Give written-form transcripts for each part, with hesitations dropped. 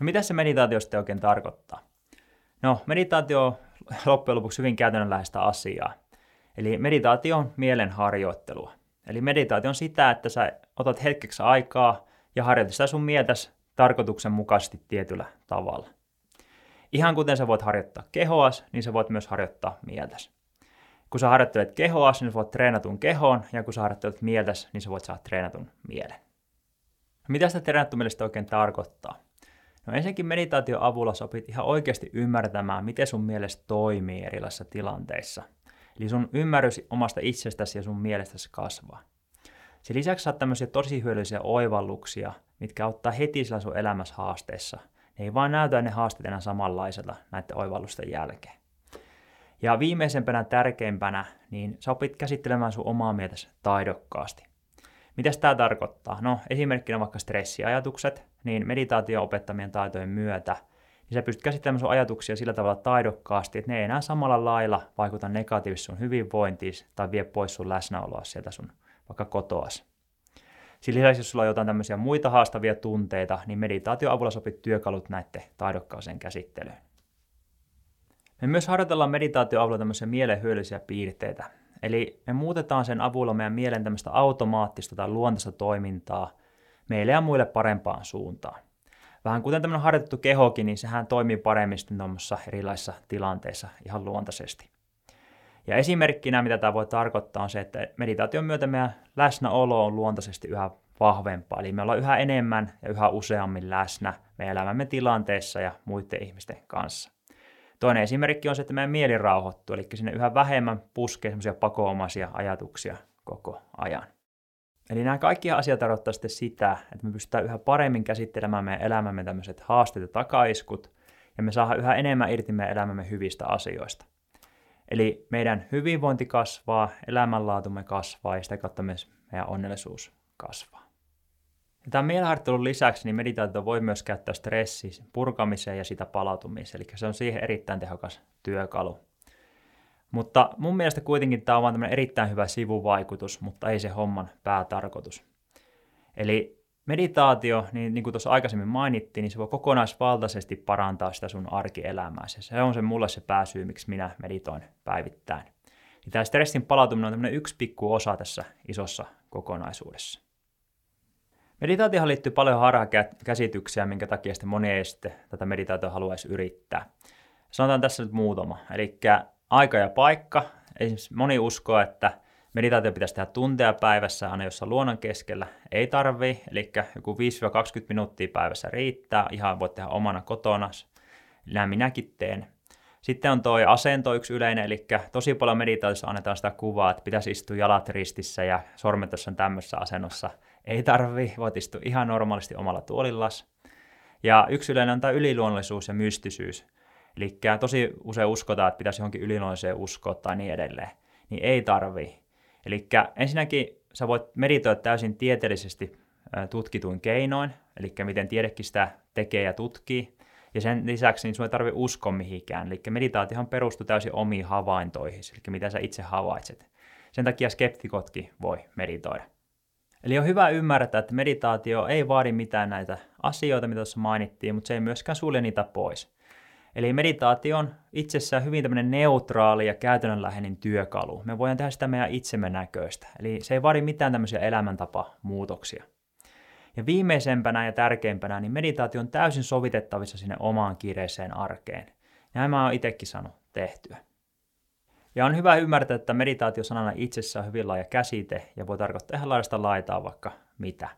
No mitä se meditaatio sitten oikein tarkoittaa? No, meditaatio on loppujen lopuksi hyvin käytännönläheistä asiaa. Eli meditaatio on mielen harjoittelua. Eli meditaatio on sitä, että sä otat hetkeksi aikaa ja harjoitat sitä sun mieltäsi tarkoituksenmukaisesti tietyllä tavalla. Ihan kuten sä voit harjoittaa kehoas, niin sä voit myös harjoittaa mieltäsi. Kun sä harjoittelet kehoas, niin sä voit treenatun kehoon, ja kun sä harjoittelet mieltäsi, niin sä voit saada treenatun mielen. Mitä sitä treenattu mielestä oikein tarkoittaa? No ensinnäkin meditaation avulla sä opit ihan oikeasti ymmärtämään, miten sun mielestä toimii erilaisissa tilanteissa. Eli sun ymmärrys omasta itsestäsi ja sun mielestäsi kasvaa. Sen lisäksi saat tämmöisiä tosi hyödyllisiä oivalluksia, mitkä auttaa heti sillä sun elämässä haasteissa. Ne ei vaan näytä ne haasteet enää samanlaiselta näiden oivallusten jälkeen. Ja viimeisempänä tärkeimpänä, niin sä opit käsittelemään sun omaa mieltäsi taidokkaasti. Mitäs tää tarkoittaa? No esimerkkinä vaikka stressiajatukset, niin meditaation opettamien taitojen myötä, niin sä pystyt käsittelemään sun ajatuksia sillä tavalla taidokkaasti, että ne ei enää samalla lailla vaikuta negatiivisesti sun hyvinvointiisi tai vie pois sun läsnäoloa sieltä sun vaikka kotoas. Sen lisäksi, jos sulla on jotain tämmöisiä muita haastavia tunteita, niin meditaation avulla sopit työkalut näiden taidokkaaseen käsittelyyn. Me myös harjoitellaan meditaation avulla tämmöisiä mielenhyödyllisiä piirteitä. Eli me muutetaan sen avulla meidän mielen tämmöistä automaattista tai luontaista toimintaa meille ja muille parempaan suuntaan. Vähän kuten tämmöinen harjoitettu kehokin, niin sehän toimii paremmin sitten tuommoisissa erilaisissa tilanteissa ihan luontaisesti. Ja esimerkkinä, mitä tämä voi tarkoittaa, on se, että meditaation myötä meidän läsnäolo on luontaisesti yhä vahvempaa. Eli me ollaan yhä enemmän ja yhä useammin läsnä meidän elämämme tilanteessa ja muiden ihmisten kanssa. Toinen esimerkki on se, että meidän mieli rauhoittuu, eli sinne yhä vähemmän puskee semmoisia pakoomaisia ajatuksia koko ajan. Eli nämä kaikki asiat tarkoittaa sitten sitä, että me pystytään yhä paremmin käsittelemään meidän elämämme tämmöiset haasteet ja takaiskut, ja me saadaan yhä enemmän irti meidän elämämme hyvistä asioista. Eli meidän hyvinvointi kasvaa, elämänlaatumme kasvaa, ja sitä kautta myös meidän onnellisuus kasvaa. Ja tämän mielenharjoittelun lisäksi niin meditaatio voi myös käyttää stressin purkamiseen ja sitä palautumiseen, eli se on siihen erittäin tehokas työkalu. Mutta mun mielestä kuitenkin tämä on vaan tämmöinen erittäin hyvä sivuvaikutus, mutta ei se homman päätarkoitus. Eli meditaatio, niin kuin tuossa aikaisemmin mainittiin, niin se voi kokonaisvaltaisesti parantaa sitä sun arkielämääsi. Se on se mulle se pääsyy, miksi minä meditoin päivittäin. Ja tämä stressin palautuminen on tämmöinen yksi pikku osa tässä isossa kokonaisuudessa. Meditaatioon liittyy paljon harhakäsityksiä, minkä takia sitten moni ei sitten tätä meditaatiota haluaisi yrittää. Sanotaan tässä nyt muutama. Eli aika ja paikka. Esimerkiksi moni uskoo, että meditaatio pitäisi tehdä tunteja päivässä aina jossain luonnon keskellä. Ei tarvii, eli joku 5-20 minuuttia päivässä riittää. Ihan voit tehdä omana kotona. Näin minäkin teen. Sitten on toi asento yksi yleinen, eli tosi paljon meditaatiossa annetaan sitä kuvaa, että pitäisi istua jalat ristissä ja sormet jossain tämmöisessä asennossa. Ei tarvii, voit istua ihan normaalisti omalla tuolillas. Ja yksi yleinen on tämä yliluonnollisuus ja mystisyys. Eli tosi usein uskotaan, että pitäisi johonkin yliluonnolliseen uskoa tai niin edelleen. Niin ei tarvii. Eli ensinnäkin sä voit meditoida täysin tieteellisesti tutkituin keinoin, eli miten tiedekin sitä tekee ja tutkii. Ja sen lisäksi niin sun ei tarvitse uskoa mihinkään. Eli meditaatiohan perustuu täysin omiin havaintoihin, eli mitä sä itse havaitset. Sen takia skeptikotkin voi meditoida. Eli on hyvä ymmärtää, että meditaatio ei vaadi mitään näitä asioita, mitä tuossa mainittiin, mutta se ei myöskään sulje niitä pois. Eli meditaatio on itsessään hyvin tämmöinen neutraali ja käytännönläheinen työkalu. Me voidaan tehdä sitä meidän itsemme näköistä. Eli se ei vaadi mitään tämmöisiä elämäntapamuutoksia. Ja viimeisempänä ja tärkeimpänä, niin meditaatio on täysin sovitettavissa sinne omaan kiireiseen arkeen. Näin mä oon itsekin saanut tehtyä. Ja on hyvä ymmärtää, että meditaatio sanana itsessään on hyvin laaja käsite ja voi tarkoittaa ihan laidasta laitaa vaikka mitä.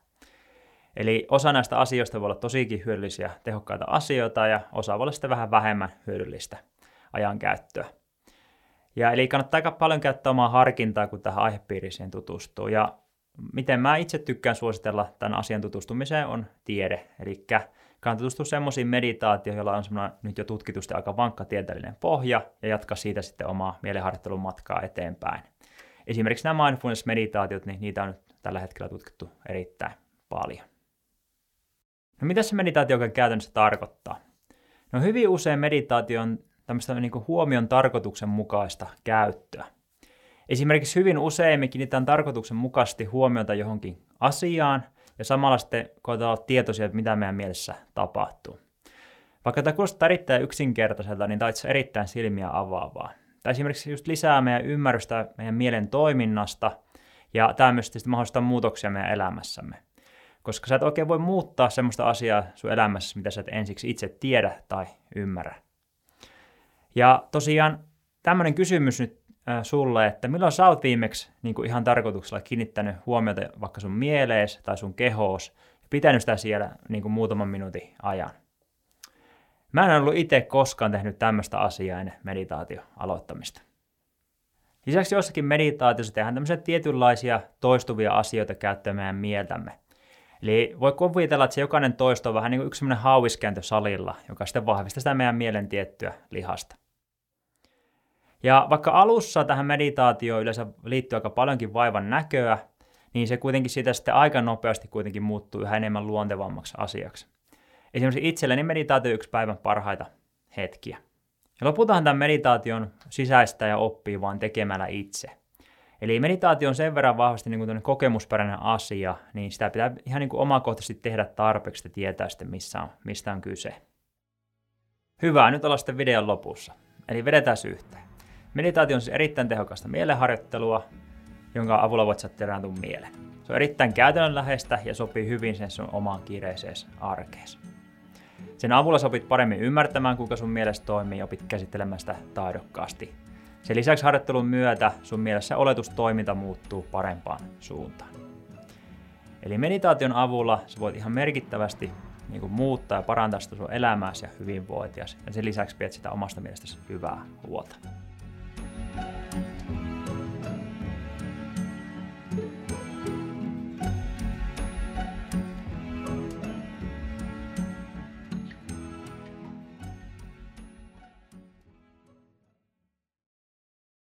Eli osa näistä asioista voi olla tosikin hyödyllisiä, tehokkaita asioita ja osa voi olla sitten vähän vähemmän hyödyllistä ajankäyttöä. Ja eli kannattaa aika paljon käyttää omaa harkintaa, kun tähän aihepiiriseen tutustuu. Ja miten mä itse tykkään suositella tämän asian tutustumiseen on tiede. Eli kannattaa tutustua semmoisiin meditaatioihin, joilla on semmoinen nyt jo tutkitusti aika vankka tieteellinen pohja ja jatkaa siitä sitten omaa mielenharjoittelun matkaa eteenpäin. Esimerkiksi nämä mindfulness-meditaatiot, niin niitä on nyt tällä hetkellä tutkittu erittäin paljon. No mitä se meditaatio oikein käytännössä tarkoittaa? No hyvin usein meditaatio on tämmöistä niin kuin huomion tarkoituksenmukaista käyttöä. Esimerkiksi hyvin usein me kiinnitetään tarkoituksenmukaisesti huomiota johonkin asiaan ja samalla sitten koetaan olla tietoisia, mitä meidän mielessä tapahtuu. Vaikka tämä kuulostaa erittäin yksinkertaiselta, niin tämä on itse asiassa erittäin silmiä avaavaa. Tämä esimerkiksi just lisää meidän ymmärrystä meidän mielen toiminnasta, ja tämä myös tietysti mahdollistaa muutoksia meidän elämässämme. Koska sä et oikein voi muuttaa semmoista asiaa sun elämässä, mitä sä et ensiksi itse tiedä tai ymmärrä. Ja tosiaan tämmöinen kysymys nyt sulle, että milloin sä oot viimeksi niin kuin ihan tarkoituksella kiinnittänyt huomiota vaikka sun mieleesi tai sun kehoos, ja pitänyt sitä siellä niin kuin muutaman minuutin ajan. Mä en ollut itse koskaan tehnyt tämmöistä asiaa ennen meditaatio-aloittamista. Lisäksi jossakin meditaatiossa tehdään tämmöisiä tietynlaisia toistuvia asioita käyttäen meidän mieltämme. Eli voi kuvitella, että se jokainen toisto on vähän niin kuin yksi semmoinen hauiskääntö salilla, joka sitten vahvistaa sitä meidän mielen tiettyä lihasta. Ja vaikka alussa tähän meditaatioon yleensä liittyy aika paljonkin vaivan näköä, niin se kuitenkin siitä sitten aika nopeasti kuitenkin muuttuu yhä enemmän luontevammaksi asiaksi. Esimerkiksi itselleni meditaatio yksi päivän parhaita hetkiä. Ja lopultahan tämän meditaation sisäistää ja oppii vaan tekemällä itse. Eli meditaatio on sen verran vahvasti niin kuin kokemusperäinen asia, niin sitä pitää ihan niin kuin omakohtaisesti tehdä tarpeeksi, että tietää sitten mistä on kyse. Hyvä, nyt ollaan sitten videon lopussa. Eli vedetään yhteen. Meditaatio on siis erittäin tehokasta mielenharjoittelua, jonka avulla voit saada terääntua mieleen. Se on erittäin käytännönläheistä ja sopii hyvin sen sun omaan kiireiseen arkeesi. Sen avulla sä opit paremmin ymmärtämään, kuinka sun mielessä toimii, ja opit käsittelemään sitä taidokkaasti. Sen lisäksi harjoittelun myötä sun mielessä oletustoiminta muuttuu parempaan suuntaan. Eli meditaation avulla sä voit ihan merkittävästi muuttaa ja parantaa sitä sun elämääsi ja hyvinvointiasi. Ja sen lisäksi pidät sitä omasta mielestäsi hyvää huolta.